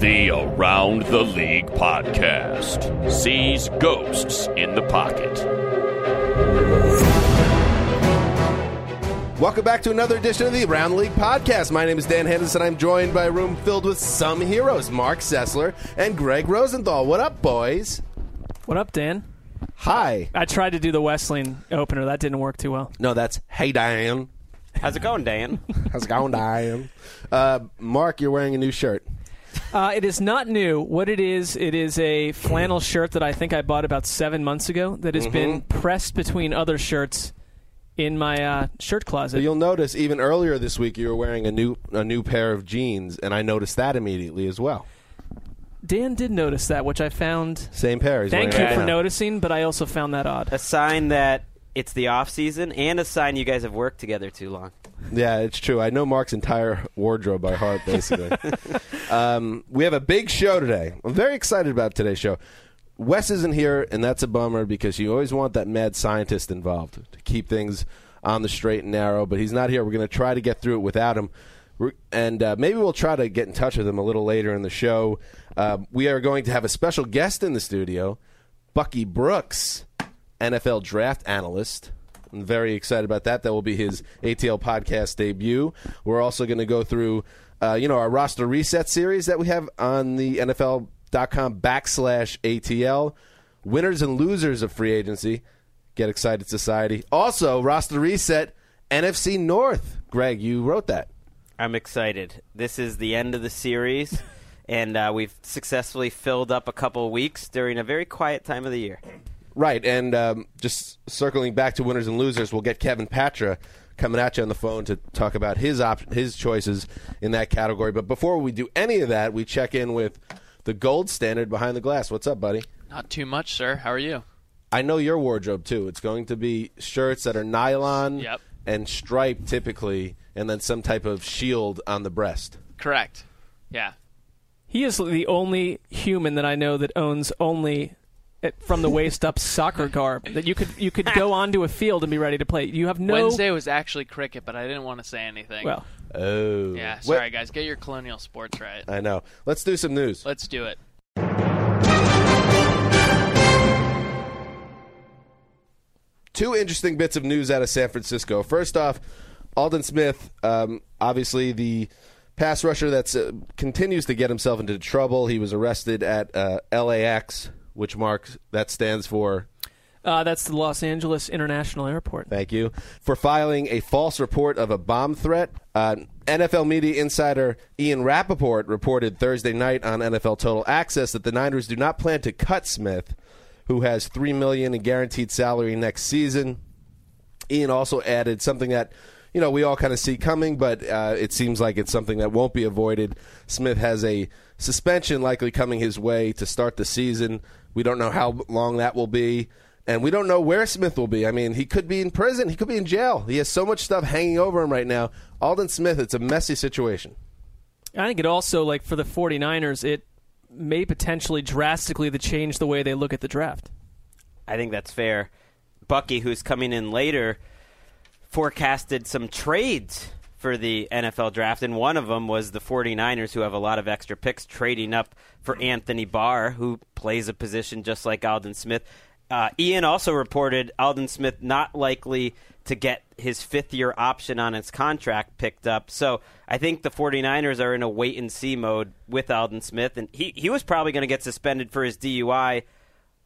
The Around the League podcast sees ghosts in the pocket. Welcome back to another edition of the Around the League podcast. My name is Dan Henderson. I'm joined by a room filled with some heroes, Mark Sessler and Greg Rosenthal. What up, boys? What up, Dan? Hi. I tried to do the Wesseling opener. That didn't work too well. No, that's hey, Dan. How's it going, Dan? How's it going, Dan? Mark, you're wearing a new shirt. It is not new. What it is a flannel shirt that I think I bought about 7 months ago that has been pressed between other shirts in my shirt closet. You'll notice even earlier this week you were wearing a new pair of jeans, and I noticed that immediately as well. Dan did notice that, which I found... Same pair. He's thank you right for now. Noticing, but I also found that odd. A sign that it's the off-season and a sign you guys have worked together too long. Yeah, it's true. I know Mark's entire wardrobe by heart, basically. We have a big show today. I'm very excited about today's show. Wes isn't here, and that's a bummer because you always want that mad scientist involved to keep things on the straight and narrow, but he's not here. We're going to try to get through it without him. And maybe we'll try to get in touch with him a little later in the show. We are going to have a special guest in the studio, Bucky Brooks, NFL draft analyst. I'm very excited about that. That will be his ATL podcast debut. We're also going to go through our roster reset series that we have on the NFL.com/ATL. Winners and losers of free agency. Get excited, society. Also, roster reset, NFC North. Greg, you wrote that. I'm excited. This is the end of the series, and we've successfully filled up a couple of weeks during a very quiet time of the year. Right, and just circling back to winners and losers, we'll get Kevin Patra coming at you on the phone to talk about his choices in that category. But before we do any of that, we check in with the gold standard behind the glass. What's up, buddy? Not too much, sir. How are you? I know your wardrobe, too. It's going to be shirts that are nylon and striped, typically, and then some type of shield on the breast. Correct. Yeah. He is the only human that I know that owns only from the waist up soccer garb that you could go onto a field and be ready to play. You have no Wednesday was actually cricket, but I didn't want to say anything. Well, oh. Yeah, sorry guys, get your colonial sports right. I know. Let's do some news. Let's do it. Two interesting bits of news out of San Francisco. First off, Aldon Smith, obviously the pass rusher that continues to get himself into trouble. He was arrested at LAX, which marks that stands for? That's the Los Angeles International Airport. Thank you. For filing a false report of a bomb threat. NFL media insider Ian Rapoport reported Thursday night on NFL Total Access that the Niners do not plan to cut Smith, who has $3 million in guaranteed salary next season. Ian also added something that we all kind of see coming, but it seems like it's something that won't be avoided. Smith has a suspension likely coming his way to start the season. We don't know how long that will be, and we don't know where Smith will be. I mean, he could be in prison. He could be in jail. He has so much stuff hanging over him right now. Aldon Smith, it's a messy situation. I think it also, like for the 49ers, it may potentially drastically change the way they look at the draft. I think that's fair. Bucky, who's coming in later, forecasted some trades for the NFL draft, and one of them was the 49ers, who have a lot of extra picks, trading up for Anthony Barr, who plays a position just like Aldon Smith. Ian also reported Aldon Smith not likely to get his fifth-year option on his contract picked up. So I think the 49ers are in a wait-and-see mode with Aldon Smith, and he was probably going to get suspended for his DUI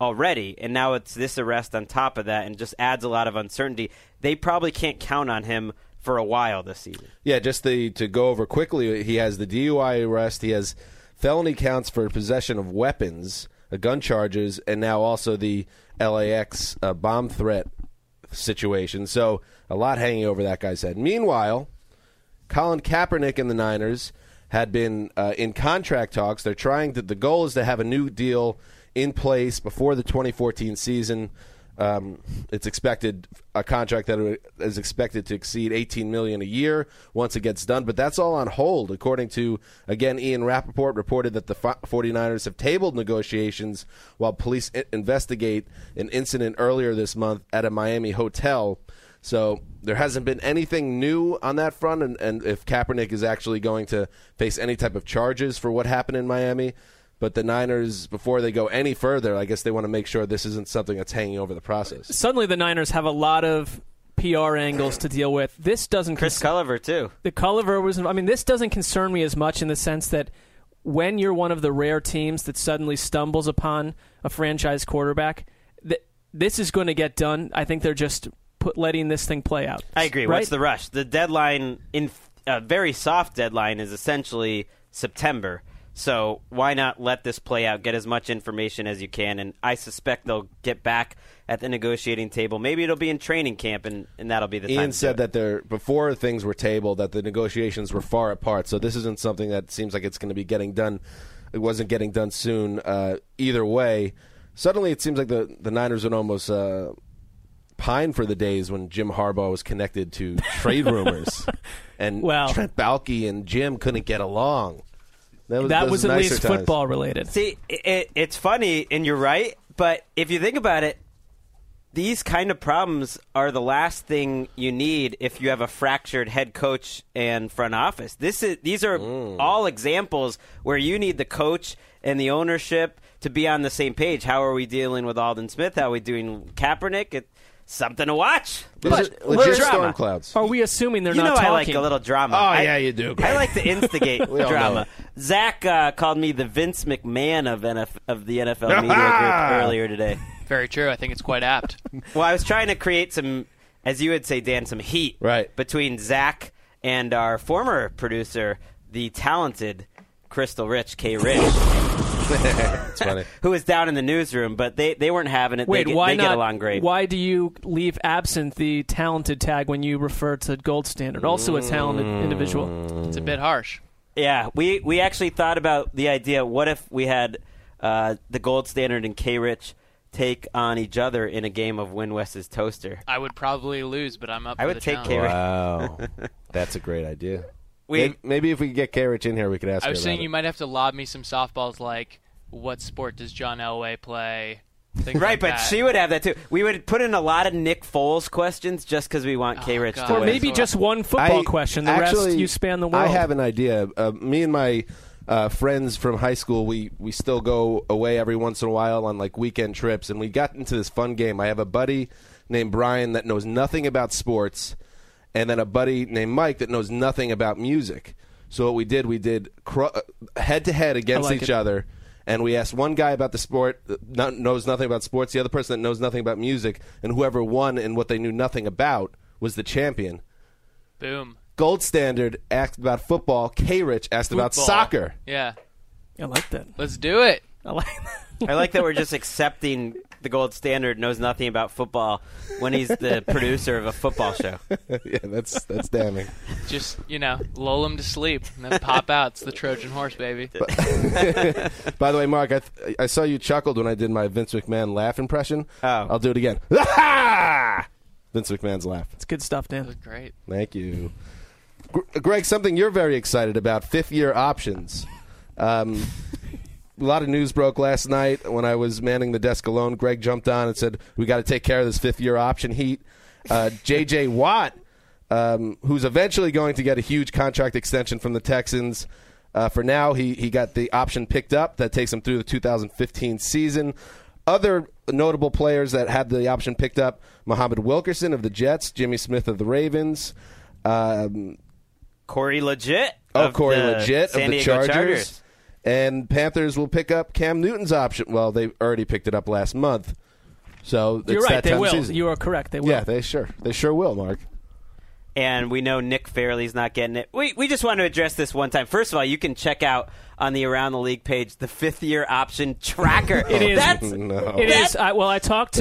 already, and now it's this arrest on top of that, and just adds a lot of uncertainty. They probably can't count on him for a while this season. Yeah, just to go over quickly, he has the DUI arrest, he has felony counts for possession of weapons, gun charges, and now also the LAX bomb threat situation. So a lot hanging over that guy's head. Meanwhile, Colin Kaepernick and the Niners had been in contract talks. They're trying to, the goal is to have a new deal in place before the 2014 season. It's expected a contract that is expected to exceed $18 million a year once it gets done, but that's all on hold. According to, again, Ian Rapoport reported that the 49ers have tabled negotiations while police investigate an incident earlier this month at a Miami hotel. So there hasn't been anything new on that front, and if Kaepernick is actually going to face any type of charges for what happened in Miami. But the Niners, before they go any further, I guess they want to make sure this isn't something that's hanging over the process. Suddenly the Niners have a lot of PR angles to deal with. This doesn't... Chris Culliver, too. The Culliver was... I mean, this doesn't concern me as much in the sense that when you're one of the rare teams that suddenly stumbles upon a franchise quarterback, this is going to get done. I think they're just letting this thing play out. I agree. Right? What's the rush? The deadline, in a very soft deadline, is essentially September. So why not let this play out, get as much information as you can, and I suspect they'll get back at the negotiating table. Maybe it'll be in training camp, and that'll be the time. Ian said that before things were tabled, that the negotiations were far apart, so this isn't something that seems like it's going to be getting done. It wasn't getting done soon either way. Suddenly it seems like the Niners would almost pine for the days when Jim Harbaugh was connected to trade rumors, and Trent Baalke and Jim couldn't get along. That was at least football related. See, it's funny, and you're right, but if you think about it, these kind of problems are the last thing you need if you have a fractured head coach and front office. These are all examples where you need the coach and the ownership to be on the same page. How are we dealing with Aldon Smith? How are we doing Kaepernick? Something to watch. Legit storm clouds. Are we assuming they're not talking? I like a little drama. Oh, yeah, you do. I like to instigate drama. Zach called me the Vince McMahon of the NFL media group earlier today. Very true. I think it's quite apt. Well, I was trying to create some, as you would say, Dan, some heat between Zach and our former producer, the talented Crystal Rich, K. Rich. That's funny. Who was down in the newsroom, but they weren't having it. Wait, they get along great. Why do you leave absent the talented tag when you refer to Gold Standard? Also a talented individual. It's a bit harsh. Yeah, we actually thought about the idea, what if we had the Gold Standard and K-Rich take on each other in a game of Win West's Toaster? I would probably lose, but I'm up for the challenge. I would take K-Rich. Wow. That's a great idea. Maybe if we could get K-Rich in here, we could ask her about it. I was saying you might have to lob me some softballs like, what sport does John Elway play? Right, but she would have that too. We would put in a lot of Nick Foles questions just because we want K-Rich to win. Or maybe just one football question. The rest, you span the world. I have an idea. Me and my friends from high school, we still go away every once in a while on like weekend trips, and we got into this fun game. I have a buddy named Brian that knows nothing about sports, and then a buddy named Mike that knows nothing about music. So what we did head-to-head against each other, and we asked one guy about the sport, knows nothing about sports, the other person that knows nothing about music, and whoever won in what they knew nothing about was the champion. Boom. Gold Standard asked about football. K-Rich asked about soccer. Yeah. I like that. Let's do it. I like that we're just accepting the Gold Standard knows nothing about football when he's the producer of a football show. Yeah, that's damning. Just, lull him to sleep and then pop out. It's the Trojan horse, baby. By the way, Mark, I saw you chuckled when I did my Vince McMahon laugh impression. Oh. I'll do it again. Vince McMahon's laugh. It's good stuff, Dan. That was great. Thank you. Greg, something you're very excited about, fifth-year options. A lot of news broke last night when I was manning the desk alone. Greg jumped on and said, we got to take care of this fifth-year option heat. J.J. Watt, who's eventually going to get a huge contract extension from the Texans. For now, he got the option picked up. That takes him through the 2015 season. Other notable players that had the option picked up, Muhammad Wilkerson of the Jets, Jimmy Smith of the Ravens. Corey Legit of the Chargers. And Panthers will pick up Cam Newton's option. Well, they already picked it up last month. So it's that time of season. You are correct. They will. Yeah, they sure will, Mark. And we know Nick Fairley's not getting it. We just want to address this one time. First of all, you can check out on the Around the League page the fifth-year option tracker. It is. It is. I talked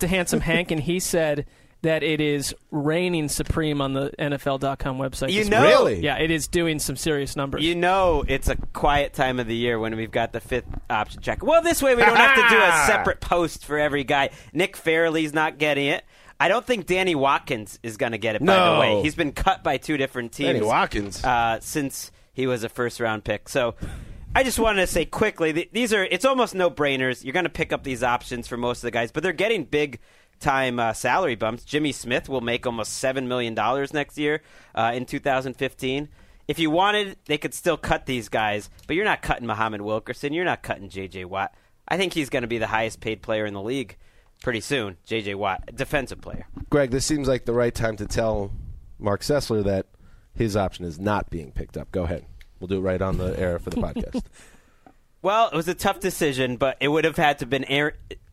to Handsome Hank, and he said that it is reigning supreme on the NFL.com website. You know, really? Yeah, it is doing some serious numbers. You know, it's a quiet time of the year when we've got the fifth option check. Well, this way we don't have to do a separate post for every guy. Nick Fairley's not getting it. I don't think Danny Watkins is going to get it, by the way. He's been cut by two different teams. Danny Watkins. Since he was a first-round pick. So I just wanted to say quickly, these are it's almost no-brainers. You're going to pick up these options for most of the guys, but they're getting big time salary bumps. Jimmy Smith will make almost $7 million next year in 2015. If you wanted, they could still cut these guys, but you're not cutting Muhammad Wilkerson. You're not cutting J.J. Watt. I think he's going to be the highest-paid player in the league pretty soon, J.J. Watt, defensive player. Greg, this seems like the right time to tell Mark Sessler that his option is not being picked up. Go ahead. We'll do it right on the air for the podcast. Well, it was a tough decision, but it would have had to have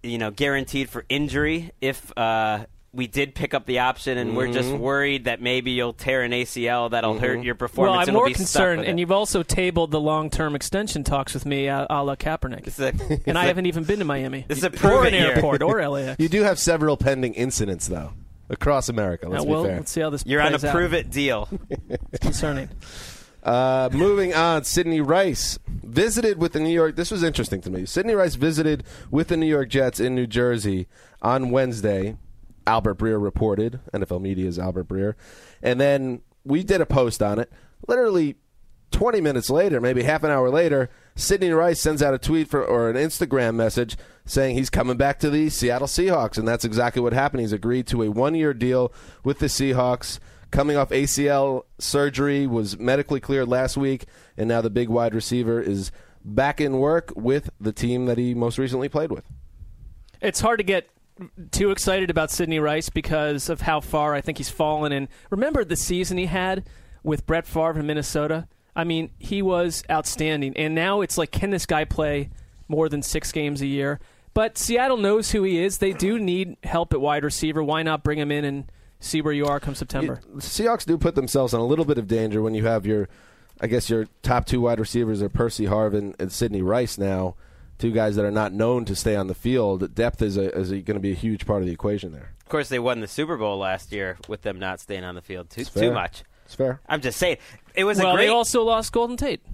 been guaranteed for injury if we did pick up the option, and we're just worried that maybe you'll tear an ACL that'll hurt your performance. Well, I'm more concerned, and you've also tabled the long-term extension talks with me a la Kaepernick, and I haven't even been to Miami. This is a proven airport or LAX. You do have several pending incidents, though, across America. Let's be fair. Let's see how this You're on a prove-it deal. It's concerning. Moving on, Sidney Rice visited with the New York. This was interesting to me. Sidney Rice visited with the New York Jets in New Jersey on Wednesday. Albert Breer reported. NFL Media's Albert Breer. And then we did a post on it. Literally 20 minutes later, maybe half an hour later, Sidney Rice sends out a tweet or an Instagram message saying he's coming back to the Seattle Seahawks. And that's exactly what happened. He's agreed to a one-year deal with the Seahawks. Coming off ACL surgery, was medically cleared last week, and now the big wide receiver is back in work with the team that he most recently played with. It's hard to get too excited about Sidney Rice because of how far I think he's fallen. And remember the season he had with Brett Favre in Minnesota? I mean, he was outstanding. And now it's like, can this guy play more than 6 games a year? But Seattle knows who he is. They do need help at wide receiver. Why not bring him in and see where you are come September? Seahawks do put themselves in a little bit of danger when you have your top two wide receivers are Percy Harvin and Sidney Rice now, two guys that are not known to stay on the field. Depth is going to be a huge part of the equation there. Of course, they won the Super Bowl last year with them not staying on the field too much. It's fair. I'm just saying. It was a great... They also lost Golden Tate.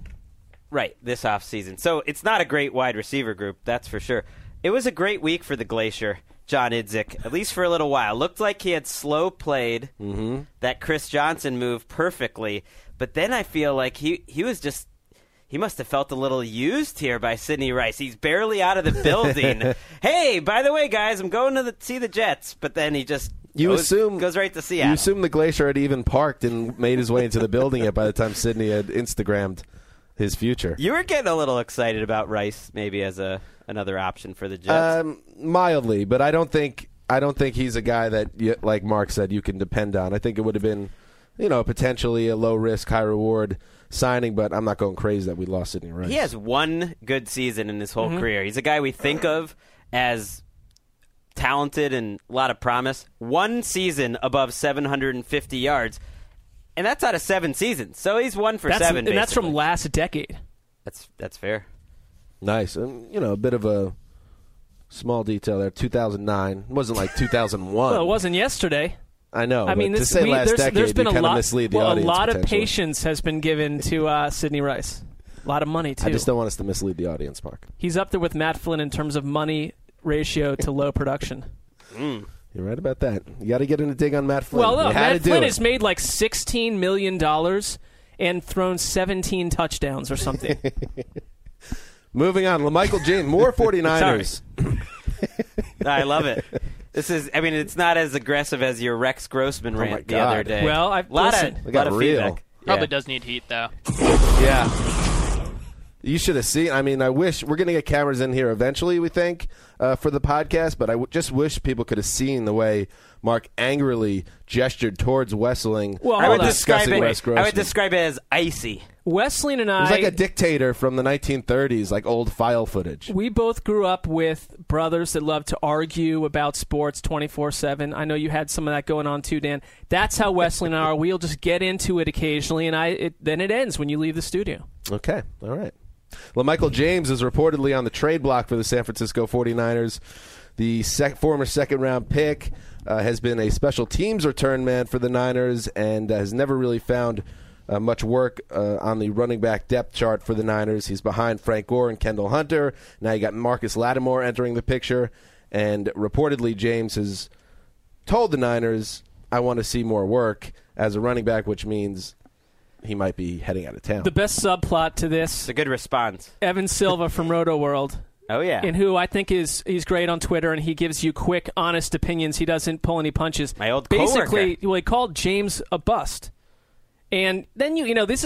Right, this offseason. So it's not a great wide receiver group, that's for sure. It was a great week for the Glacier. John Idzik, at least for a little while, looked like he had slow played that Chris Johnson move perfectly. But then I feel like he was just – he must have felt a little used here by Sidney Rice. He's barely out of the building. Hey, by the way, guys, I'm going to see the Jets. But then he just – goes right to Seattle. You assume the Glacier had even parked and made his way into the building yet by the time Sidney had Instagrammed his future. You were getting a little excited about Rice maybe as another option for the Jets. Mildly, but I don't think he's a guy that, like Mark said, you can depend on. I think it would have been, potentially a low risk, high reward signing, but I'm not going crazy that we lost Sidney Rice. He has one good season in his whole career. He's a guy we think of as talented and a lot of promise. One season above 750 yards, and that's out of 7 seasons. So he's 1 for 7. And that's from last decade. That's fair. Nice. And, a bit of a small detail there. 2009. It wasn't like 2001. Well, it wasn't yesterday. I know. I mean, there's been a lot of patience has been given to Sidney Rice. A lot of money, too. I just don't want us to mislead the audience, Mark. He's up there with Matt Flynn in terms of money ratio to low production. You're right about that. You got to get in a dig on Matt Flynn. Well, look, Matt Flynn has made like $16 million and thrown 17 touchdowns or something. Moving on, LaMichael James, more 49ers. I love it. This is, it's not as aggressive as your Rex Grossman rant the other day. Well, a lot of feedback. Probably does need heat, though. Yeah. You should have seen. I wish we're going to get cameras in here eventually, we think, for the podcast, but I just wish people could have seen the way Mark angrily gestured towards Wesseling. Well, I would describe it as icy. Wesseling and I... It was like a dictator from the 1930s, like old file footage. We both grew up with brothers that loved to argue about sports 24/7. I know you had some of that going on too, Dan. That's how Wesseling and I are. We'll just get into it occasionally, and then it ends when you leave the studio. Okay. All right. LaMichael James is reportedly on the trade block for the San Francisco 49ers. The former second-round pick has been a special teams return man for the Niners and has never really found much work on the running back depth chart for the Niners. He's behind Frank Gore and Kendall Hunter. Now you got Marcus Lattimore entering the picture. And reportedly, James has told the Niners, I want to see more work as a running back, which means he might be heading out of town. The best subplot to this. It's a good response. Evan Silva from RotoWorld. Oh, yeah. And who I think he's great on Twitter, and he gives you quick, honest opinions. He doesn't pull any punches. My old coworker. Basically, well, he called James a bust. And then, you know, this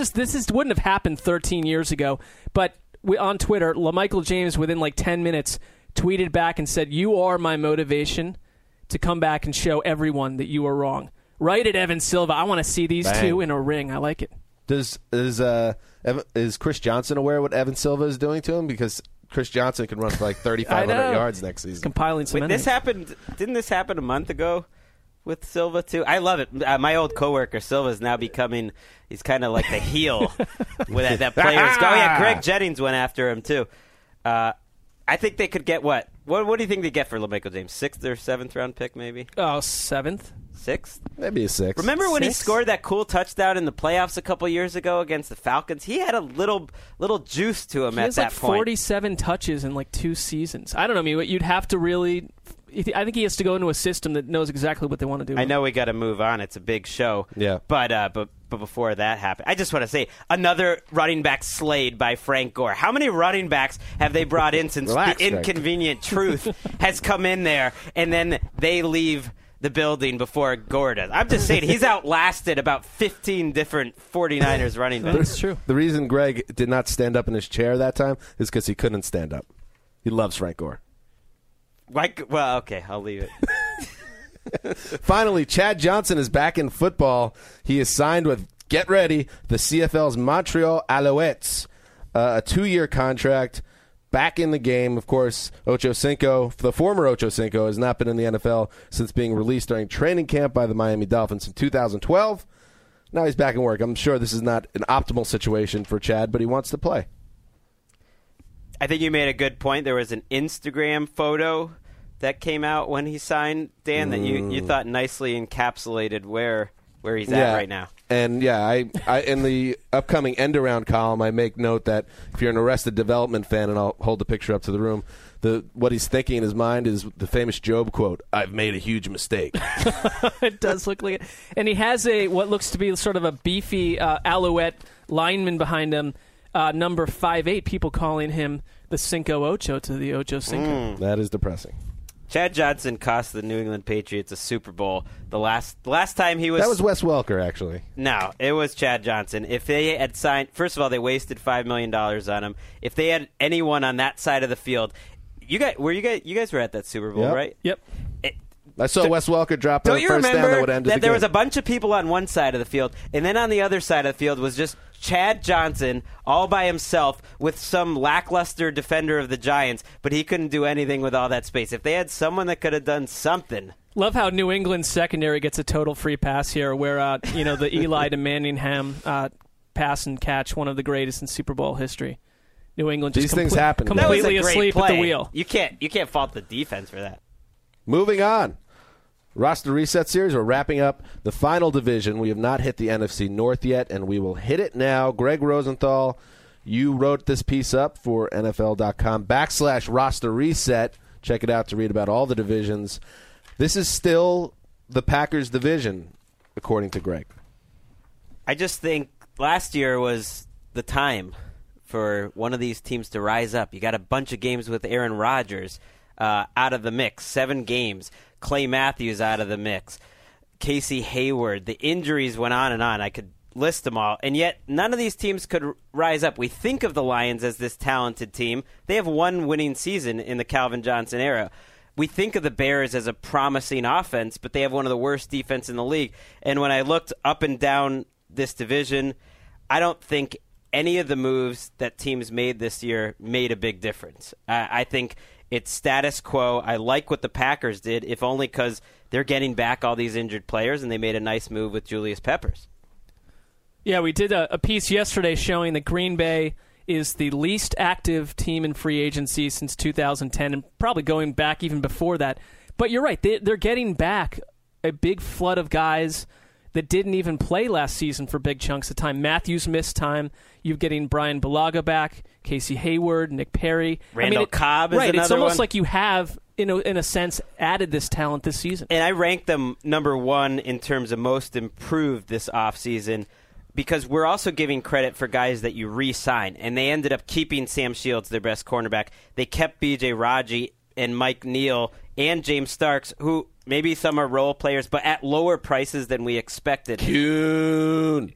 wouldn't have happened 13 years ago, but on Twitter, LaMichael James, within like 10 minutes, tweeted back and said, you are my motivation to come back and show everyone that you are wrong. Right at Evan Silva. I want to see these two in a ring. I like it. Is Chris Johnson aware what Evan Silva is doing to him? Because Chris Johnson can run for like 3,500 yards next season. Compiling some minutes. Didn't this happen a month ago with Silva too? I love it. My old coworker Silva is now becoming. He's kind of like the heel with that players. Oh yeah, Greg Jennings went after him too. I think they could get what? What do you think they get for LaMichael James? 6th or 7th round pick, maybe? Oh, 7th. 6th? Maybe a 6th. Remember when he scored that cool touchdown in the playoffs a couple years ago against the Falcons? He had a little juice to him at that point. He has like 47 touches in like 2 seasons. I don't know. I mean, you'd have to really... I think he has to go into a system that knows exactly what they want to do. I know we got to move on. It's a big show. Yeah. But before that happened, I just want to say another running back slayed by Frank Gore. How many running backs have they brought in since the inconvenient truth has come in there and then they leave the building before Gore does? I'm just saying he's outlasted about 15 different 49ers running backs. That's true. The reason Greg did not stand up in his chair that time is because he couldn't stand up. He loves Frank Gore. Well, okay, I'll leave it. Finally, Chad Johnson is back in football. He is signed with, get ready, the CFL's Montreal Alouettes. A 2-year contract, back in the game. Of course, Ocho Cinco, the former Ocho Cinco, has not been in the NFL since being released during training camp by the Miami Dolphins in 2012. Now he's back in work. I'm sure this is not an optimal situation for Chad, but he wants to play. I think you made a good point. There was an Instagram photo that came out when he signed, Dan, that you thought nicely encapsulated where he's at right now. And, I in the upcoming end-around column, I make note that if you're an Arrested Development fan, and I'll hold the picture up to the room, what he's thinking in his mind is the famous Job quote, I've made a huge mistake. It does look like it. And he has what looks to be sort of a beefy Alouette lineman behind him. Number 5'8", people calling him the Cinco Ocho to the Ocho Cinco. That is depressing. Chad Johnson cost the New England Patriots a Super Bowl. The last time he was... That was Wes Welker, actually. No, it was Chad Johnson. If they had signed... First of all, they wasted $5 million on him. If they had anyone on that side of the field... You guys were at that Super Bowl, right? Yep. I saw Wes Welker drop a first down that would end the game. There was a bunch of people on one side of the field, and then on the other side of the field was just... Chad Johnson all by himself with some lackluster defender of the Giants, but he couldn't do anything with all that space. If they had someone that could have done something. Love how New England's secondary gets a total free pass here where, the Eli to Manningham pass and catch, one of the greatest in Super Bowl history. New England just completely asleep at the wheel. You can't fault the defense for that. Moving on. Roster Reset Series, we're wrapping up the final division. We have not hit the NFC North yet, and we will hit it now. Greg Rosenthal, you wrote this piece up for NFL.com/roster reset. Check it out to read about all the divisions. This is still the Packers division, according to Greg. I just think last year was the time for one of these teams to rise up. You got a bunch of games with Aaron Rodgers out of the mix, 7 games. Clay Matthews out of the mix. Casey Hayward. The injuries went on and on. I could list them all. And yet none of these teams could rise up. We think of the Lions as this talented team. They have one winning season in the Calvin Johnson era. We think of the Bears as a promising offense, but they have one of the worst defense in the league. And when I looked up and down this division, I don't think any of the moves that teams made this year made a big difference. I think... It's status quo. I like what the Packers did, if only because they're getting back all these injured players, and they made a nice move with Julius Peppers. Yeah, we did a piece yesterday showing that Green Bay is the least active team in free agency since 2010, and probably going back even before that. But you're right. They're getting back a big flood of guys that didn't even play last season for big chunks of time. Matthews missed time. You're getting Brian Bulaga back, Casey Hayward, Nick Perry. Randall Cobb is another one. It's almost like you have, in a sense, added this talent this season. And I rank them number one in terms of most improved this offseason, because we're also giving credit for guys that you re-sign. And they ended up keeping Sam Shields, their best cornerback. They kept B.J. Raji and Mike Neal and James Starks, who maybe some are role players, but at lower prices than we expected. Kuhn.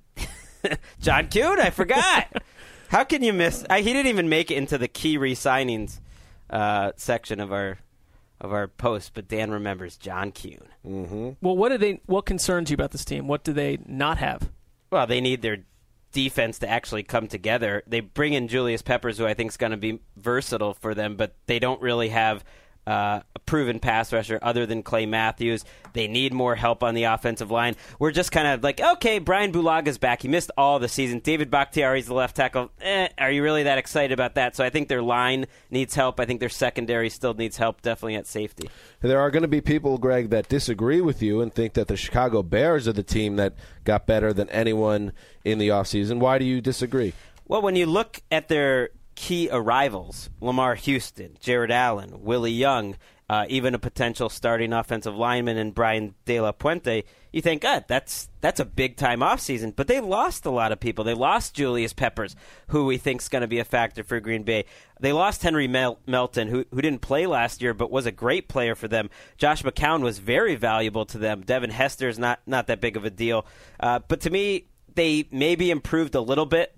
John Kuhn, I forgot. How can you miss? He didn't even make it into the key re-signings section of our post, but Dan remembers John Kuhn. Mm-hmm. Well, what concerns you about this team? What do they not have? Well, they need their defense to actually come together. They bring in Julius Peppers, who I think is going to be versatile for them, but they don't really have a proven pass rusher other than Clay Matthews. They need more help on the offensive line. We're just kind of like, okay, Brian Bulaga's back. He missed all the season. David Bakhtiari's the left tackle. Are you really that excited about that? So I think their line needs help. I think their secondary still needs help, definitely at safety. There are going to be people, Greg, that disagree with you and think that the Chicago Bears are the team that got better than anyone in the offseason. Why do you disagree? Well, when you look at their key arrivals, Lamar Houston, Jared Allen, Willie Young, even a potential starting offensive lineman in Brian De La Puente, you think, God, that's a big-time offseason. But they lost a lot of people. They lost Julius Peppers, who we think is going to be a factor for Green Bay. They lost Henry Melton, who didn't play last year but was a great player for them. Josh McCown was very valuable to them. Devin Hester is not that big of a deal. But to me, they maybe improved a little bit,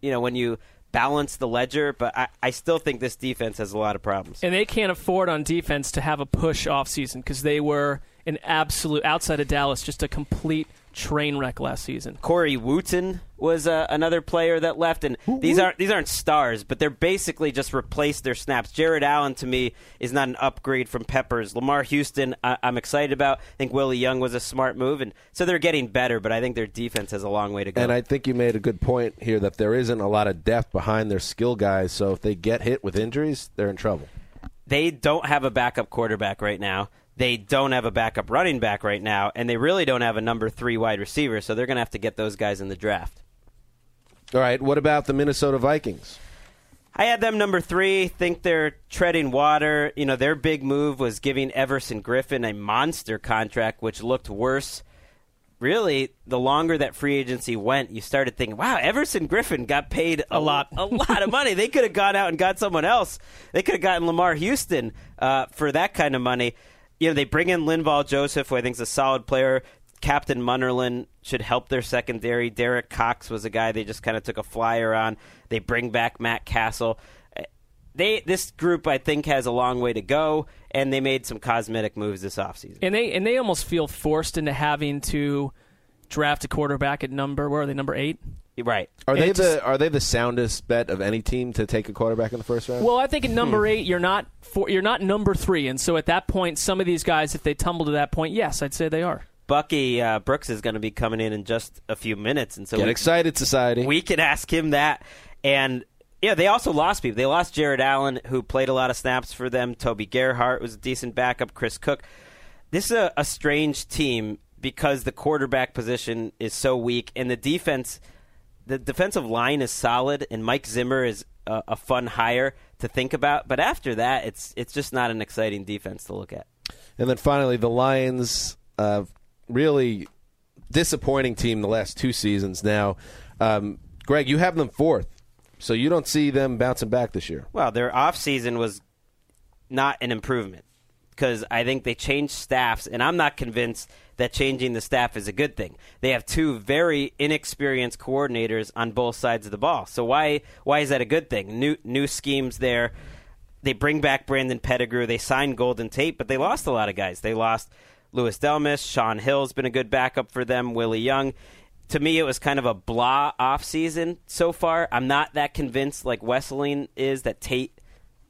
when you balance the ledger, but I still think this defense has a lot of problems. And they can't afford on defense to have a push offseason, because they were an absolute, outside of Dallas, just a complete train wreck last season. Corey Wooten was another player that left, and these aren't stars, but they're basically just replaced their snaps. Jared Allen, to me, is not an upgrade from Peppers. Lamar Houston, I'm excited about. I think Willie Young was a smart move, and so they're getting better, but I think their defense has a long way to go. And I think you made a good point here that there isn't a lot of depth behind their skill guys, so if they get hit with injuries, they're in trouble. They don't have a backup quarterback right now. They don't have a backup running back right now, and they really don't have a number 3 wide receiver, so they're going to have to get those guys in the draft. All right, what about the Minnesota Vikings? I had them number 3. Think they're treading water. Their big move was giving Everson Griffin a monster contract, which looked worse. Really, the longer that free agency went, you started thinking, wow, Everson Griffin got paid a lot of money. They could have gone out and got someone else. They could have gotten Lamar Houston for that kind of money. They bring in Linval Joseph, who I think is a solid player. Captain Munnerlyn should help their secondary. Derek Cox was a guy they just kind of took a flyer on. They bring back Matt Castle. This group, I think, has a long way to go, and they made some cosmetic moves this offseason. And they almost feel forced into having to draft a quarterback at number 8? Right. Are they the soundest bet of any team to take a quarterback in the first round? Well, I think at number 8, you're not number 3, and so at that point, some of these guys, if they tumble to that point, yes, I'd say they are. Bucky Brooks is going to be coming in just a few minutes, and so get excited, society. We can ask him that, and they also lost people. They lost Jared Allen, who played a lot of snaps for them. Toby Gerhart was a decent backup. Chris Cook. This is a strange team because the quarterback position is so weak, and the defense. The defensive line is solid, and Mike Zimmer is a fun hire to think about. But after that, it's just not an exciting defense to look at. And then finally, the Lions, really disappointing team the last 2 seasons now. Greg, you have them 4th, so you don't see them bouncing back this year. Well, their offseason was not an improvement because I think they changed staffs, and I'm not convinced that changing the staff is a good thing. They have 2 very inexperienced coordinators on both sides of the ball. So why is that a good thing? New schemes there. They bring back Brandon Pettigrew. They signed Golden Tate, but they lost a lot of guys. They lost Louis Delmas. Sean Hill's been a good backup for them. Willie Young. To me, it was kind of a blah offseason so far. I'm not that convinced like Wesseling is that Tate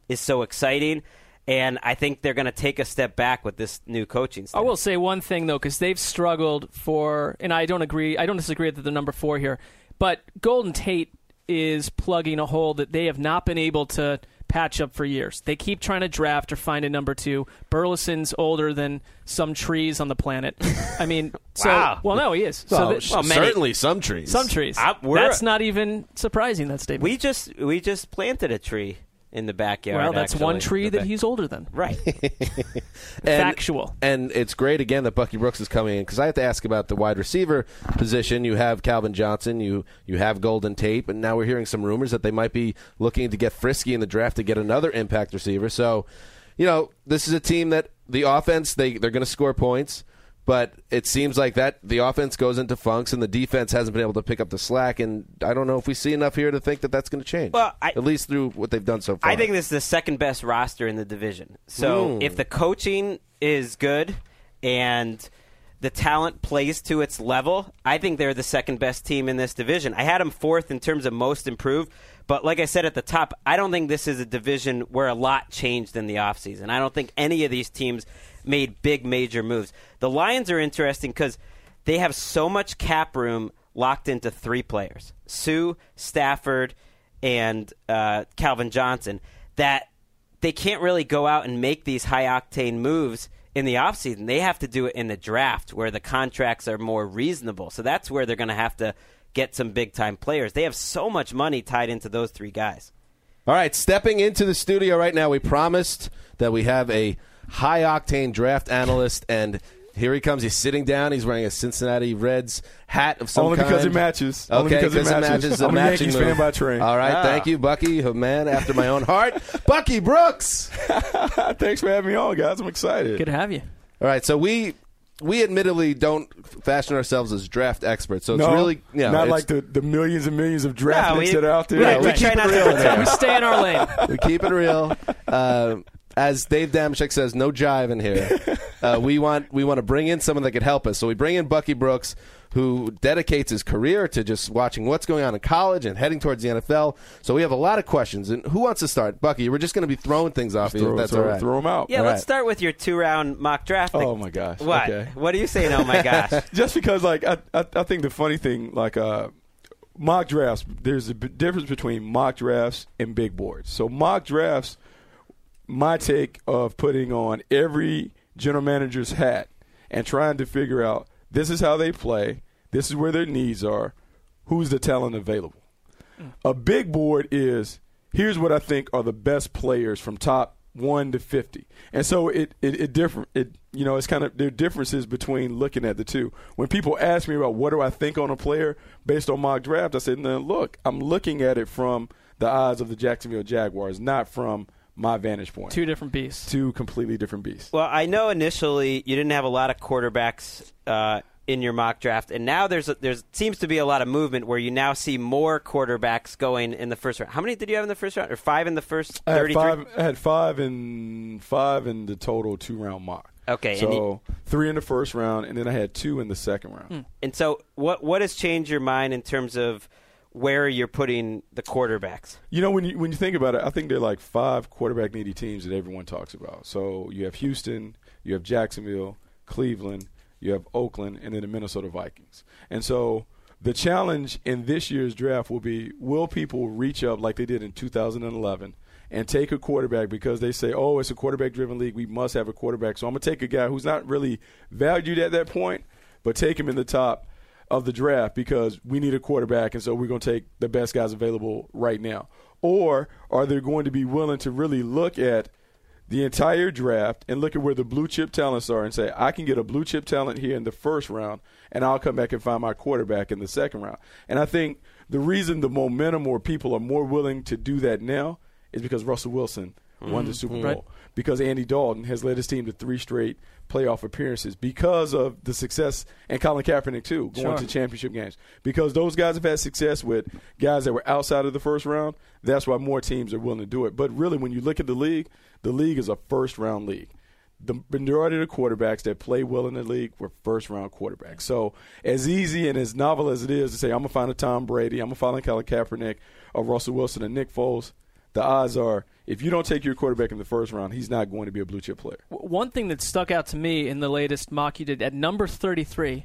is so exciting. And I think they're going to take a step back with this new coaching staff. I will say one thing, though, because they've struggled for – and I don't disagree that they're number 4 here. But Golden Tate is plugging a hole that they have not been able to patch up for years. They keep trying to draft or find a number two. Burleson's older than some trees on the planet. I mean, wow. Well, no, he is. Well, certainly some trees. Some trees. That's not even surprising, that statement. We just planted a tree in the backyard. Well, that's actually one tree that he's older than. Right. Factual. And it's great, again, that Bucky Brooks is coming in, because I have to ask about the wide receiver position. You have Calvin Johnson. You have Golden Tate. And now we're hearing some rumors that they might be looking to get frisky in the draft to get another impact receiver. So, you know, this is a team that the offense, they're going to score points. But it seems like that the offense goes into funks and the defense hasn't been able to pick up the slack. And I don't know if we see enough here to think that that's going to change, well, at least through what they've done so far. I think this is the second-best roster in the division. So if the coaching is good and the talent plays to its level, I think they're the second-best team in this division. I had them fourth in terms of most improved. But like I said at the top, I don't think this is a division where a lot changed in the offseason. I don't think any of these teams – made big, major moves. The Lions are interesting because they have so much cap room locked into three players, Sue, Stafford, and Calvin Johnson, that they can't really go out and make these high-octane moves in the offseason. They have to do it in the draft where the contracts are more reasonable. So that's where they're going to have to get some big-time players. They have so much money tied into those three guys. All right, stepping into the studio right now, we promised that we have a high-octane draft analyst, and here he comes. He's sitting down. He's wearing a Cincinnati Reds hat of some kind. Because it matches. Okay, because it matches. I'm a Yankees fan by train. All right, Thank you, Bucky, a man after my own heart. Bucky Brooks! Thanks for having me on, guys. I'm excited. Good to have you. All right, so we admittedly don't fashion ourselves as draft experts, so it's really not like the millions and millions of draft picks that are out there. Right, we try not to pretend. We stay in our lane. We keep it real. As Dave Damashek says, no jive in here. We want to bring in someone that could help us. So we bring in Bucky Brooks, who dedicates his career to just watching what's going on in college and heading towards the NFL. So we have a lot of questions. And who wants to start? Bucky, we're just going to be throwing things off you. That's all right. Throw them out. Yeah, let's start with your 2-round mock draft. Oh, my gosh. What? Okay. What are you saying, oh, my gosh? Just because, like, I think the funny thing, like, mock drafts, there's a difference between mock drafts and big boards. So mock drafts, my take of putting on every general manager's hat and trying to figure out this is how they play, this is where their needs are, who's the talent available. A big board is here's what I think are the best players from top 1 to 50. And so it's kind of there are differences between looking at the two. When people ask me about what do I think on a player based on mock draft, I said, no, look, I'm looking at it from the eyes of the Jacksonville Jaguars, not from my vantage point. Two different beasts. Two completely different beasts. Well, I know initially you didn't have a lot of quarterbacks in your mock draft, and now there seems to be a lot of movement where you now see more quarterbacks going in the first round. How many did you have in the first round, or five in the first 33? I had five in the total 2-round mock. Okay. So three in the first round, and then I had two in the second round. And so what has changed your mind in terms of where you're putting the quarterbacks? You know, when you think about it, I think there are like 5 quarterback-needy teams that everyone talks about. So you have Houston, you have Jacksonville, Cleveland, you have Oakland, and then the Minnesota Vikings. And so the challenge in this year's draft will be, will people reach up like they did in 2011 and take a quarterback because they say, oh, it's a quarterback-driven league, we must have a quarterback. So I'm going to take a guy who's not really valued at that point, but take him in the top of the draft because we need a quarterback, and so we're going to take the best guys available right now? Or are they going to be willing to really look at the entire draft and look at where the blue-chip talents are and say, I can get a blue-chip talent here in the first round, and I'll come back and find my quarterback in the second round? And I think the reason the momentum or people are more willing to do that now is because Russell Wilson won the Super Bowl, right? Because Andy Dalton has led his team to 3 straight playoff appearances because of the success, and Colin Kaepernick too, going to championship games. Because those guys have had success with guys that were outside of the first round, that's why more teams are willing to do it. But really, when you look at the league is a first-round league. The majority of the quarterbacks that play well in the league were first-round quarterbacks. So as easy and as novel as it is to say, I'm going to find a Tom Brady, I'm going to find a Colin Kaepernick, a Russell Wilson, and Nick Foles, the odds are, if you don't take your quarterback in the first round, he's not going to be a blue-chip player. One thing that stuck out to me in the latest mock you did at number 33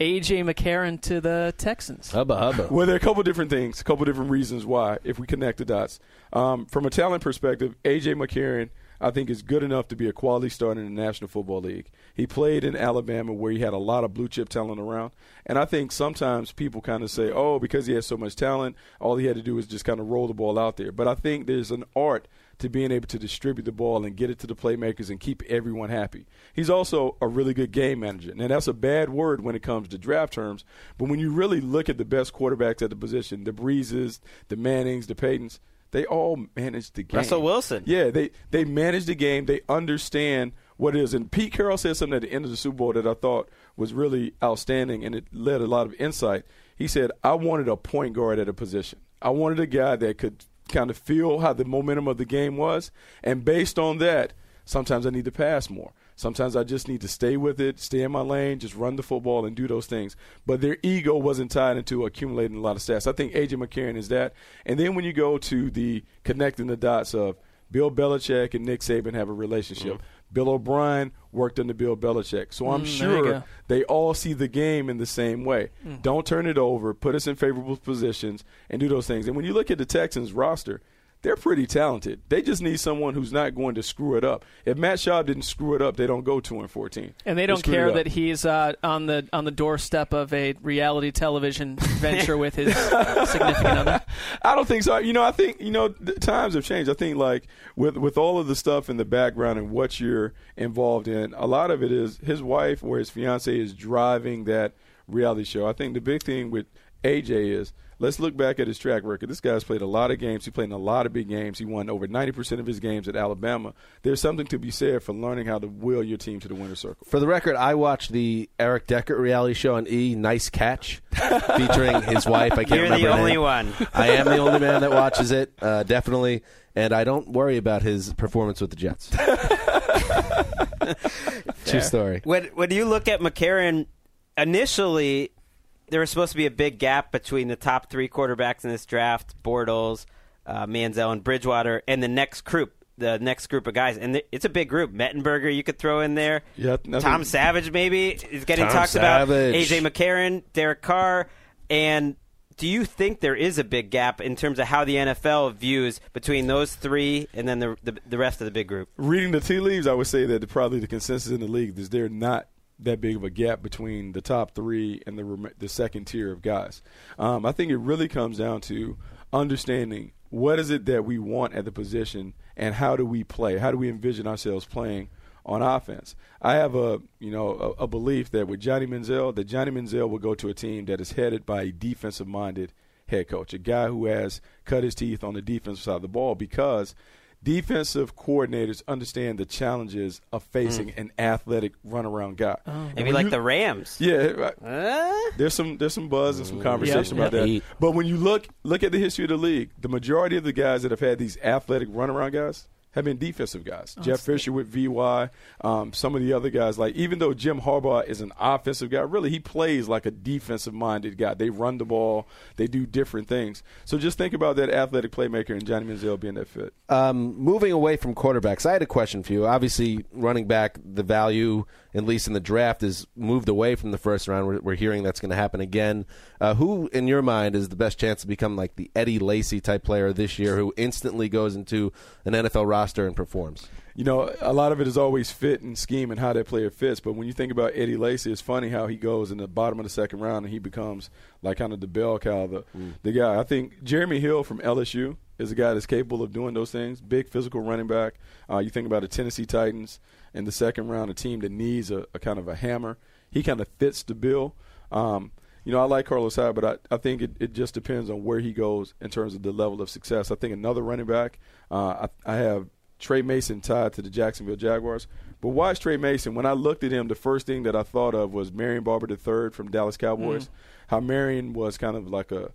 A.J. McCarron to the Texans. Hubba. Well, there are a couple different things, a couple different reasons why, if we connect the dots. From a talent perspective, A.J. McCarron, I think, is good enough to be a quality starter in the National Football League. He played in Alabama where he had a lot of blue-chip talent around. And I think sometimes people kind of say, oh, because he has so much talent, all he had to do was just kind of roll the ball out there. But I think there's an art to being able to distribute the ball and get it to the playmakers and keep everyone happy. He's also a really good game manager. Now, that's a bad word when it comes to draft terms, but when you really look at the best quarterbacks at the position, the Breezes, the Mannings, the Paytons, they all manage the game. Russell Wilson. Yeah, they manage the game. They understand what it is. And Pete Carroll said something at the end of the Super Bowl that I thought was really outstanding, and it led a lot of insight. He said, I wanted a point guard at a position. I wanted a guy that could kind of feel how the momentum of the game was. And based on that, sometimes I need to pass more. Sometimes I just need to stay with it, stay in my lane, just run the football and do those things. But their ego wasn't tied into accumulating a lot of stats. I think A.J. McCarron is that. And then when you go to the connecting the dots of Bill Belichick and Nick Saban have a relationship. Mm-hmm. Bill O'Brien worked under Bill Belichick. So I'm sure they all see the game in the same way. Mm. Don't turn it over. Put us in favorable positions and do those things. And when you look at the Texans roster, they're pretty talented. They just need someone who's not going to screw it up. If Matt Schaub didn't screw it up, they don't go 2-14. And they don't care that he's on the doorstep of a reality television venture with his significant other. I don't think so. I think the times have changed. I think like with all of the stuff in the background and what you're involved in, a lot of it is his wife or his fiance is driving that reality show. I think the big thing with AJ is, let's look back at his track record. This guy's played a lot of games. He played in a lot of big games. He won over 90% of his games at Alabama. There's something to be said for learning how to will your team to the winner's circle. For the record, I watched the Eric Deckert reality show on E! Nice Catch featuring his wife. I can't remember her name. You're the only one. I am the only man that watches it, definitely. And I don't worry about his performance with the Jets. True story. When you look at McCarron, initially – there was supposed to be a big gap between the top three quarterbacks in this draft, Bortles, Manziel, and Bridgewater, and the next group of guys. And it's a big group. Mettenberger you could throw in there. Yep, Tom Savage maybe is getting talked about. A.J. McCarron, Derek Carr. And do you think there is a big gap in terms of how the NFL views between those three and then the rest of the big group? Reading the tea leaves, I would say that probably the consensus in the league is they're not that big of a gap between the top three and the second tier of guys. I think it really comes down to understanding what is it that we want at the position and how do we play? How do we envision ourselves playing on offense? I have a belief that with Johnny Manziel will go to a team that is headed by a defensive-minded head coach, a guy who has cut his teeth on the defensive side of the ball because – defensive coordinators understand the challenges of facing an athletic runaround guy. Oh. Maybe like the Rams. Yeah. There's some buzz and some conversation about that. But when you look at the history of the league, the majority of the guys that have had these athletic runaround guys have been defensive guys. Oh, Jeff Fisher with VY, some of the other guys. Like even though Jim Harbaugh is an offensive guy, really he plays like a defensive-minded guy. They run the ball. They do different things. So just think about that athletic playmaker and Johnny Manziel being that fit. Moving away from quarterbacks, I had a question for you. Obviously, running back, the value, at least in the draft, is moved away from the first round. We're hearing that's going to happen again. Who, in your mind, is the best chance to become like the Eddie Lacy type player this year who instantly goes into an NFL roster and performs? A lot of it is always fit and scheme and how that player fits, but when you think about Eddie Lacy, it's funny how he goes in the bottom of the second round and he becomes like kind of the bell cow, the guy. I think Jeremy Hill from LSU is a guy that's capable of doing those things, big physical running back. You think about the Tennessee Titans in the second round, a team that needs a kind of a hammer. He kind of fits the bill. I like Carlos Hyde, but I think it just depends on where he goes in terms of the level of success. I think another running back, I have Trey Mason tied to the Jacksonville Jaguars. But watch Trey Mason. When I looked at him, the first thing that I thought of was Marion Barber III from Dallas Cowboys, how Marion was kind of like a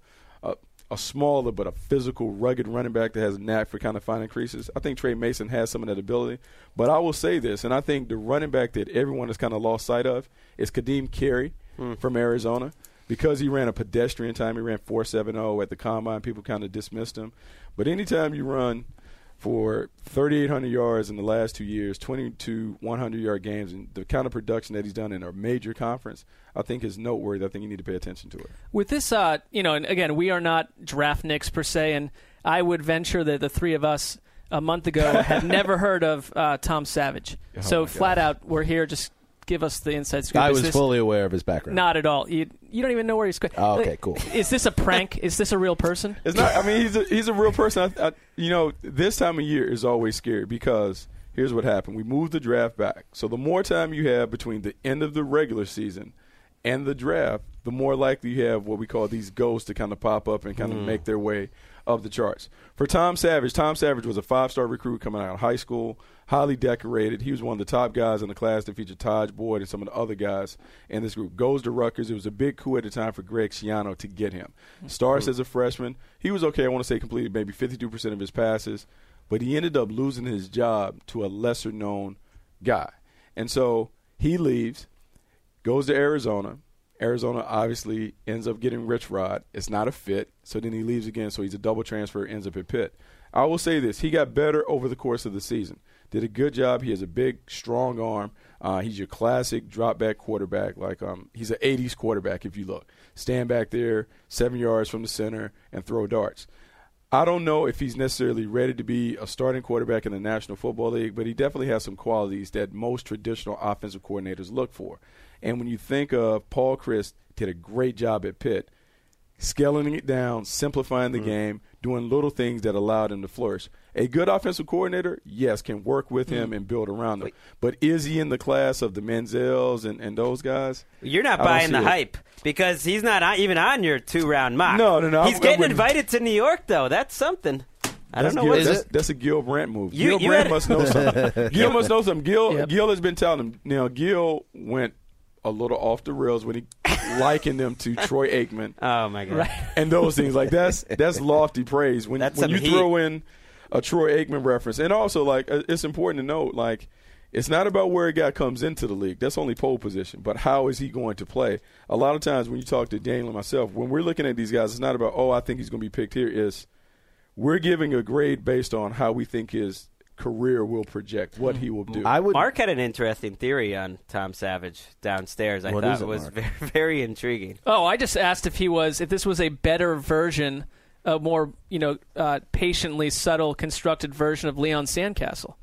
smaller but a physical, rugged running back that has a knack for kind of finding creases. I think Trey Mason has some of that ability. But I will say this, and I think the running back that everyone has kind of lost sight of is Kadeem Carey from Arizona. Because he ran a pedestrian time, he ran 4.70 at the combine. People kind of dismissed him. But anytime you run – for 3,800 yards in the last 2 years, 22 100-yard games, and the kind of production that he's done in a major conference, I think is noteworthy. I think you need to pay attention to it. With this, and again, we are not draft nicks per se, and I would venture that the three of us a month ago had never heard of Tom Savage. Oh, so flat out, we're here, just give us the inside scoop. I was fully aware of his background. Not at all. You don't even know where he's going. Oh, okay, cool. Is this a prank? Is this a real person? It's not. I mean, he's a real person. This time of year is always scary because here's what happened. We moved the draft back. So the more time you have between the end of the regular season and the draft, the more likely you have what we call these ghosts to kind of pop up and kind of make their way up the charts. For Tom Savage was a five-star recruit coming out of high school, highly decorated. He was one of the top guys in the class that featured Taj Boyd and some of the other guys in this group. Goes to Rutgers. It was a big coup at the time for Greg Schiano to get him. Starts as a freshman. He was okay. I want to say completed maybe 52% of his passes, but he ended up losing his job to a lesser-known guy. And so he leaves, goes to Arizona. Arizona obviously ends up getting Rich Rod. It's not a fit, so then he leaves again, so he's a double transfer, ends up at Pitt. I will say this. He got better over the course of the season. Did a good job. He has a big, strong arm. He's your classic drop-back quarterback. Like he's an 80s quarterback if you look. Stand back there, 7 yards from the center, and throw darts. I don't know if he's necessarily ready to be a starting quarterback in the National Football League, but he definitely has some qualities that most traditional offensive coordinators look for. And when you think of Paul Chryst, did a great job at Pitt, scaling it down, simplifying the game, doing little things that allowed him to flourish. A good offensive coordinator, yes, can work with him and build around them. But is he in the class of the Menzels and those guys? You're not buying the hype because he's not even on your two-round mock. No. He's getting invited to New York, though. That's something. I don't know what it is. That's a Gil Brandt move. Gil Brandt must know something. Gil must know something. Gil has been telling him. Now, Gil went a little off the rails when he likened them to Troy Aikman. Oh, my God. Right. And those things. Like, that's lofty praise. When you throw in a Troy Aikman reference. And also, like, it's important to note, like, it's not about where a guy comes into the league. That's only pole position. But how is he going to play? A lot of times when you talk to Daniel and myself, when we're looking at these guys, it's not about, I think he's going to be picked here. It's we're giving a grade based on how we think his career will project, what he will do. Mark had an interesting theory on Tom Savage downstairs. I thought it was very, very intriguing. Oh, I just asked if this was a better version, a more patiently subtle constructed version of Leon Sandcastle.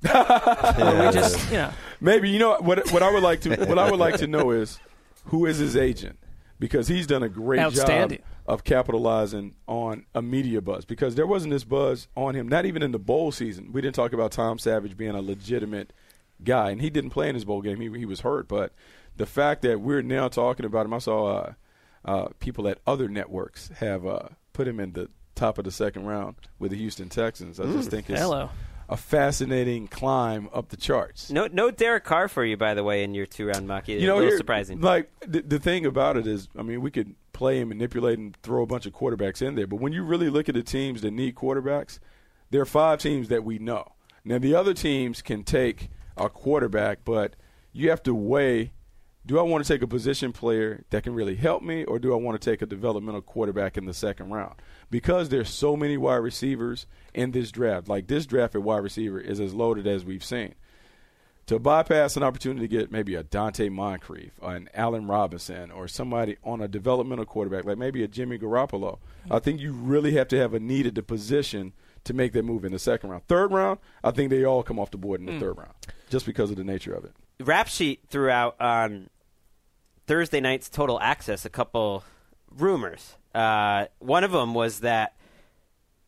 Maybe what I would like to know is who is his agent, because he's done a great job of capitalizing on a media buzz, because there wasn't this buzz on him, not even in the bowl season. We didn't talk about Tom Savage being a legitimate guy, and he didn't play in his bowl game. He was hurt, but the fact that we're now talking about him, I saw people at other networks have put him in the top of the second round with the Houston Texans. I just think it's a fascinating climb up the charts. No Derek Carr for you, by the way, in your two-round mock. A little surprising. Like, the thing about it is, I mean, we could play and manipulate and throw a bunch of quarterbacks in there, but when you really look at the teams that need quarterbacks, there are 5 teams that we know. Now, the other teams can take a quarterback, but you have to weigh, do I want to take a position player that can really help me, or do I want to take a developmental quarterback in the second round? Because there's so many wide receivers in this draft. Like, this draft at wide receiver is as loaded as we've seen. To bypass an opportunity to get maybe a Dante Moncrief, an Allen Robinson, or somebody on a developmental quarterback, like maybe a Jimmy Garoppolo, I think you really have to have a need at the position to make that move in the second round. Third round, I think they all come off the board in the third round, just because of the nature of it. Rap Sheet threw out on Thursday night's Total Access a couple rumors. One of them was that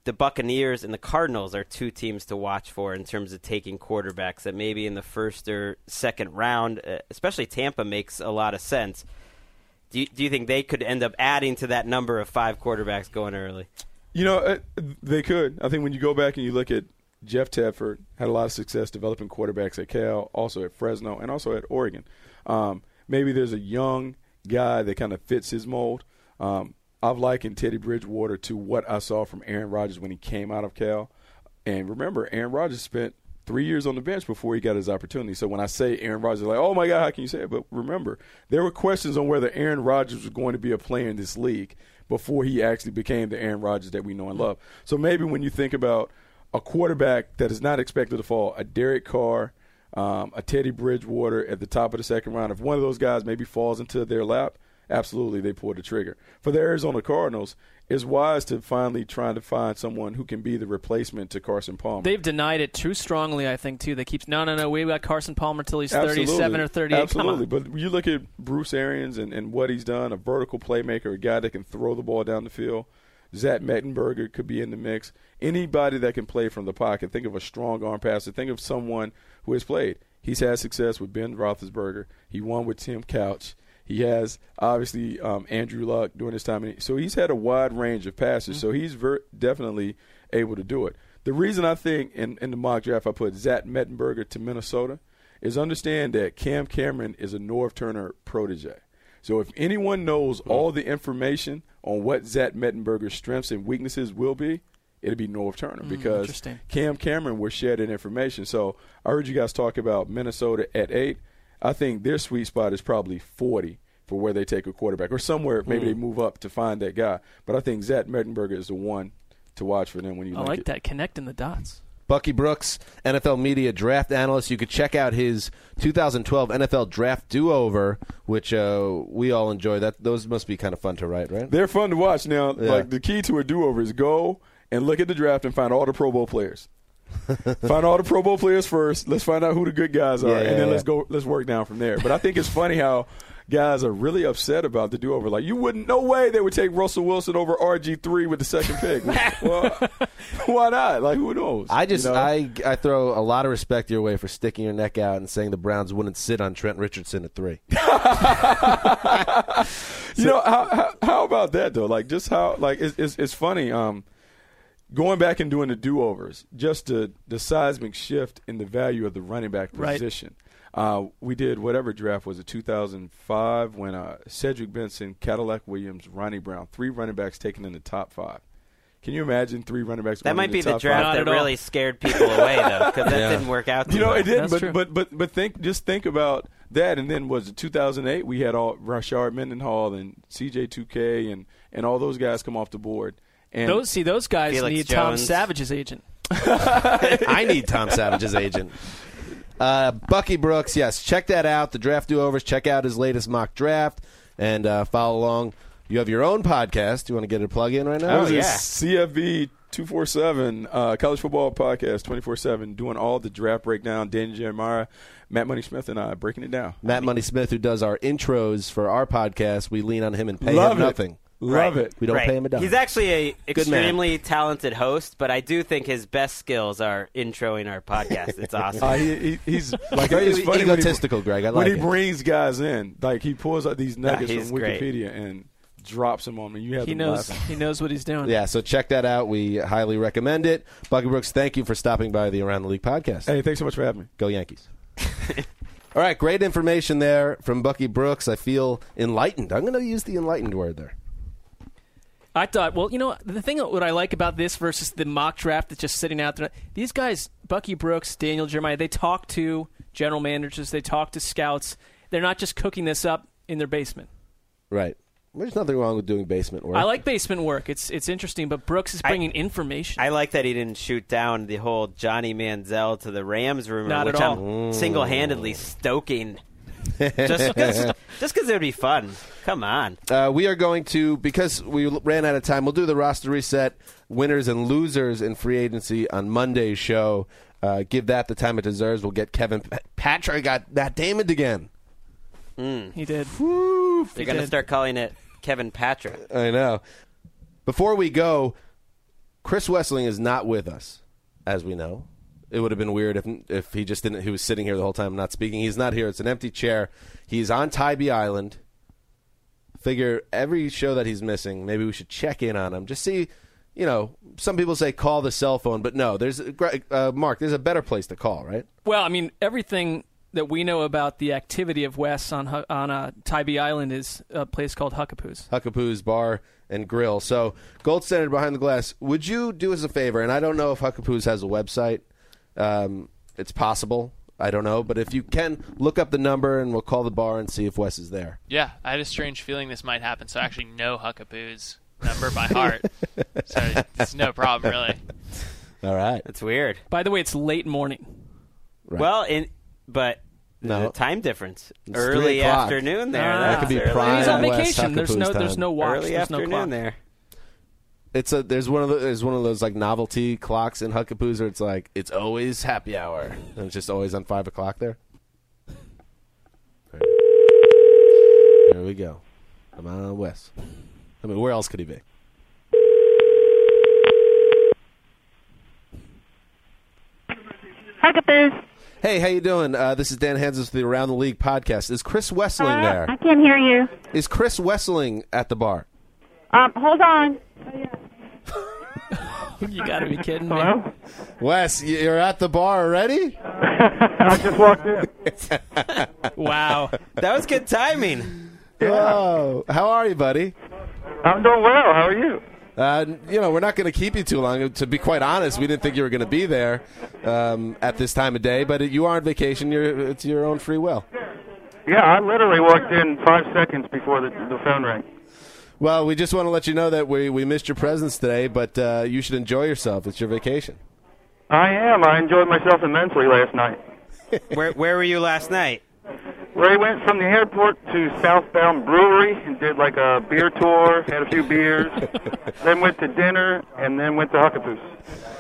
the Buccaneers and the Cardinals are 2 teams to watch for in terms of taking quarterbacks, that maybe in the first or second round, especially Tampa, makes a lot of sense. Do you think they could end up adding to that number of 5 quarterbacks going early? They could. I think when you go back and you look at Jeff Tedford, had a lot of success developing quarterbacks at Cal, also at Fresno, and also at Oregon. Maybe there's a young guy that kind of fits his mold. I've likened Teddy Bridgewater to what I saw from Aaron Rodgers when he came out of Cal. And remember, Aaron Rodgers spent 3 years on the bench before he got his opportunity. So when I say Aaron Rodgers, like, oh, my God, how can you say it? But remember, there were questions on whether Aaron Rodgers was going to be a player in this league before he actually became the Aaron Rodgers that we know and love. So maybe when you think about a quarterback that is not expected to fall, a Derek Carr, a Teddy Bridgewater at the top of the second round, if one of those guys maybe falls into their lap, absolutely they pull the trigger. For the Arizona Cardinals, it's wise to finally try to find someone who can be the replacement to Carson Palmer. They've denied it too strongly, I think, too. They keep, no, we got Carson Palmer until he's 37 or 38. Absolutely, but you look at Bruce Arians and what he's done, a vertical playmaker, a guy that can throw the ball down the field. Zach Mettenberger could be in the mix. Anybody that can play from the pocket. Think of a strong arm passer. Think of someone who has played. He's had success with Ben Roethlisberger. He won with Tim Couch. He has, obviously, Andrew Luck during his time. So he's had a wide range of passes. Mm-hmm. So he's definitely able to do it. The reason I think in the mock draft I put Zach Mettenberger to Minnesota is understand that Cam Cameron is a Norv Turner protege. So if anyone knows all the information on what Zach Mettenberger's strengths and weaknesses will be, it'll be Norv Turner because Cam Cameron will share that information. So I heard you guys talk about Minnesota at 8. I think their sweet spot is probably 40 for where they take a quarterback or somewhere maybe they move up to find that guy. But I think Zach Mettenberger is the one to watch for them when you I like that, connecting the dots. Bucky Brooks, NFL media draft analyst. You could check out his 2012 NFL draft do-over, which we all enjoy. Those must be kind of fun to write, right? They're fun to watch. Now, like the key to a do-over is go and look at the draft and find all the Pro Bowl players. Find all the Pro Bowl players first. Let's find out who the good guys are, let's work down from there. But I think it's funny how guys are really upset about the do-over. Like, you wouldn't, no way they would take Russell Wilson over RG3 with the second pick. Well, why not? Like, who knows? I throw a lot of respect your way for sticking your neck out and saying the Browns wouldn't sit on Trent Richardson at 3. How about that, though? Like, just how, like, it's funny. Going back and doing the do-overs, just the seismic shift in the value of the running back position. Right. We did whatever draft was it, 2005, when Cedric Benson, Cadillac Williams, Ronnie Brown, 3 running backs taken in the top 5. Can you imagine 3 running backs? That might be the draft that really scared people away, though, because that didn't work out. It didn't. But think about that, and then was it 2008? We had all Rashard Mendenhall and CJ 2K and all those guys come off the board. And those guys Felix need Jones. Tom Savage's agent. I need Tom Savage's agent. Bucky Brooks, yes, check that out. The Draft Do-Overs. Check out his latest mock draft and follow along. You have your own podcast. Do you want to get a plug in right now? CFB 247, college football podcast 24/7, doing all the draft breakdown. Danny Jeremiah, Matt Money Smith, and I breaking it down. Matt Money Smith, who does our intros for our podcast, we lean on him and pay him nothing. Love it. We don't pay him a dime. He's actually an extremely talented host, but I do think his best skills are introing our podcast. It's awesome. He's like it's funny egotistical, Greg. I like when he brings guys in, like he pulls out these nuggets from Wikipedia and drops them on me. He knows what he's doing. Yeah, so check that out. We highly recommend it. Bucky Brooks, thank you for stopping by the Around the League podcast. Hey, thanks so much for having me. Go Yankees. All right, great information there from Bucky Brooks. I feel enlightened. I'm going to use the enlightened word there. I thought, the thing what I like about this versus the mock draft that's just sitting out there, these guys, Bucky Brooks, Daniel Jeremiah, they talk to general managers, they talk to scouts. They're not just cooking this up in their basement. Right. There's nothing wrong with doing basement work. I like basement work. It's interesting, but Brooks is bringing information. I like that he didn't shoot down the whole Johnny Manziel to the Rams rumor, I'm single-handedly stoking. Just because it would be fun. Come on. We are going to, because we ran out of time, we'll do the roster reset, winners and losers in free agency on Monday's show. Give that the time it deserves. We'll get Kevin Patrick. Got Matt Damon again. He did. Woo, they're going to start calling it Kevin Patrick. I know. Before we go, Chris Wesseling is not with us, as we know. It would have been weird if he just didn't. He was sitting here the whole time not speaking. He's not here. It's an empty chair. He's on Tybee Island. Figure every show that he's missing, maybe we should check in on him. Just see, some people say call the cell phone, but no, there's Mark, there's a better place to call, right? Well, I mean, everything that we know about the activity of Wes on Tybee Island is a place called Huckapoo's. Huckapoo's Bar and Grill. So Gold Standard Behind the Glass, would you do us a favor, and I don't know if Huckapoo's has a website. It's possible. I don't know. But if you can, look up the number, and we'll call the bar and see if Wes is there. Yeah, I had a strange feeling this might happen, so I actually know Huckapoo's number by heart. So it's no problem, really. All right. That's weird. By the way, it's late morning. Right. Well, but no. The time difference. It's early afternoon there. That could be prime. He's on vacation. There's no watch. Early there's afternoon no clock there. It's there's one of those like novelty clocks in Huckapoo's where it's like it's always happy hour and it's just always on 5 o'clock there. There we go. I'm out on Wes. I mean, where else could he be? Huckapoo's. Hey, how you doing? This is Dan Hansis with the Around the League podcast. Is Chris Wesseling there? I can't hear you. Is Chris Wesseling at the bar? Hold on. You gotta be kidding me. Hello? Wes, you're at the bar already? I just walked in. Wow. That was good timing. Yeah. Whoa. How are you, buddy? I'm doing well. How are you? We're not going to keep you too long. To be quite honest, we didn't think you were going to be there at this time of day, but you are on vacation. It's your own free will. Yeah, I literally walked in 5 seconds before the phone rang. Well, we just want to let you know that we missed your presence today, but you should enjoy yourself. It's your vacation. I am. I enjoyed myself immensely last night. Where were you last night? We went from the airport to Southbound Brewery and did like a beer tour, had a few beers, then went to dinner, and then went to Huckapoo's.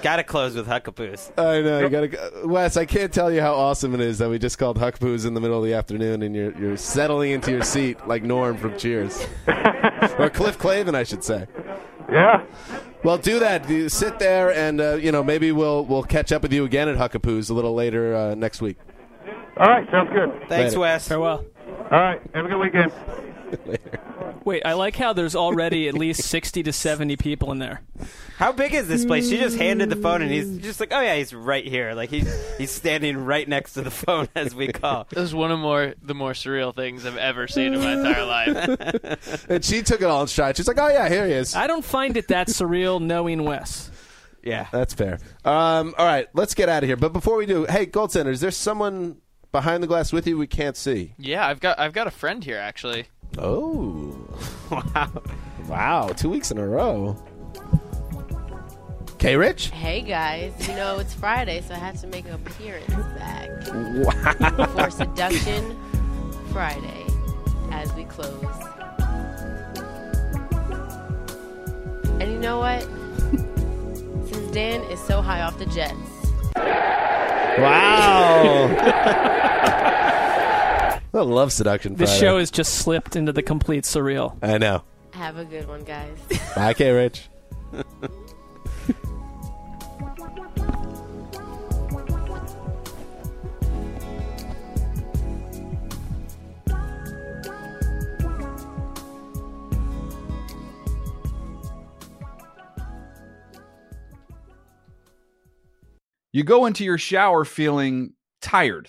Got to close with Huckapoo's. I know. You got to, Wes, I can't tell you how awesome it is that we just called Huckapoo's in the middle of the afternoon and you're settling into your seat like Norm from Cheers. Or Cliff Clavin, I should say. Yeah. Well, do that. You sit there and, maybe we'll catch up with you again at Huckapoo's a little later next week. All right, sounds good. Thanks, later. Wes. Farewell. All right, have a good weekend. Later. Wait, I like how there's already at least 60 to 70 people in there. How big is this place? She just handed the phone, and he's just like, oh, yeah, he's right here. Like, he's standing right next to the phone as we call. This is one of the more surreal things I've ever seen in my entire life. And she took it all in stride. She's like, oh, yeah, here he is. I don't find it that surreal knowing Wes. Yeah. That's fair. All right, let's get out of here. But before we do, hey, Gold Center, is there someone behind the glass with you we can't see? Yeah, I've got a friend here, actually. Oh. Wow, 2 weeks in a row. K-Rich? Hey, guys. You know, it's Friday, so I have to make an appearance back. Wow. For Seduction Friday as we close. And you know what? Since Dan is so high off the Jets. Wow. I love Seduction Friday. This show has just slipped into the complete surreal. I know. Have a good one, guys. Bye, K-Rich. You go into your shower feeling tired,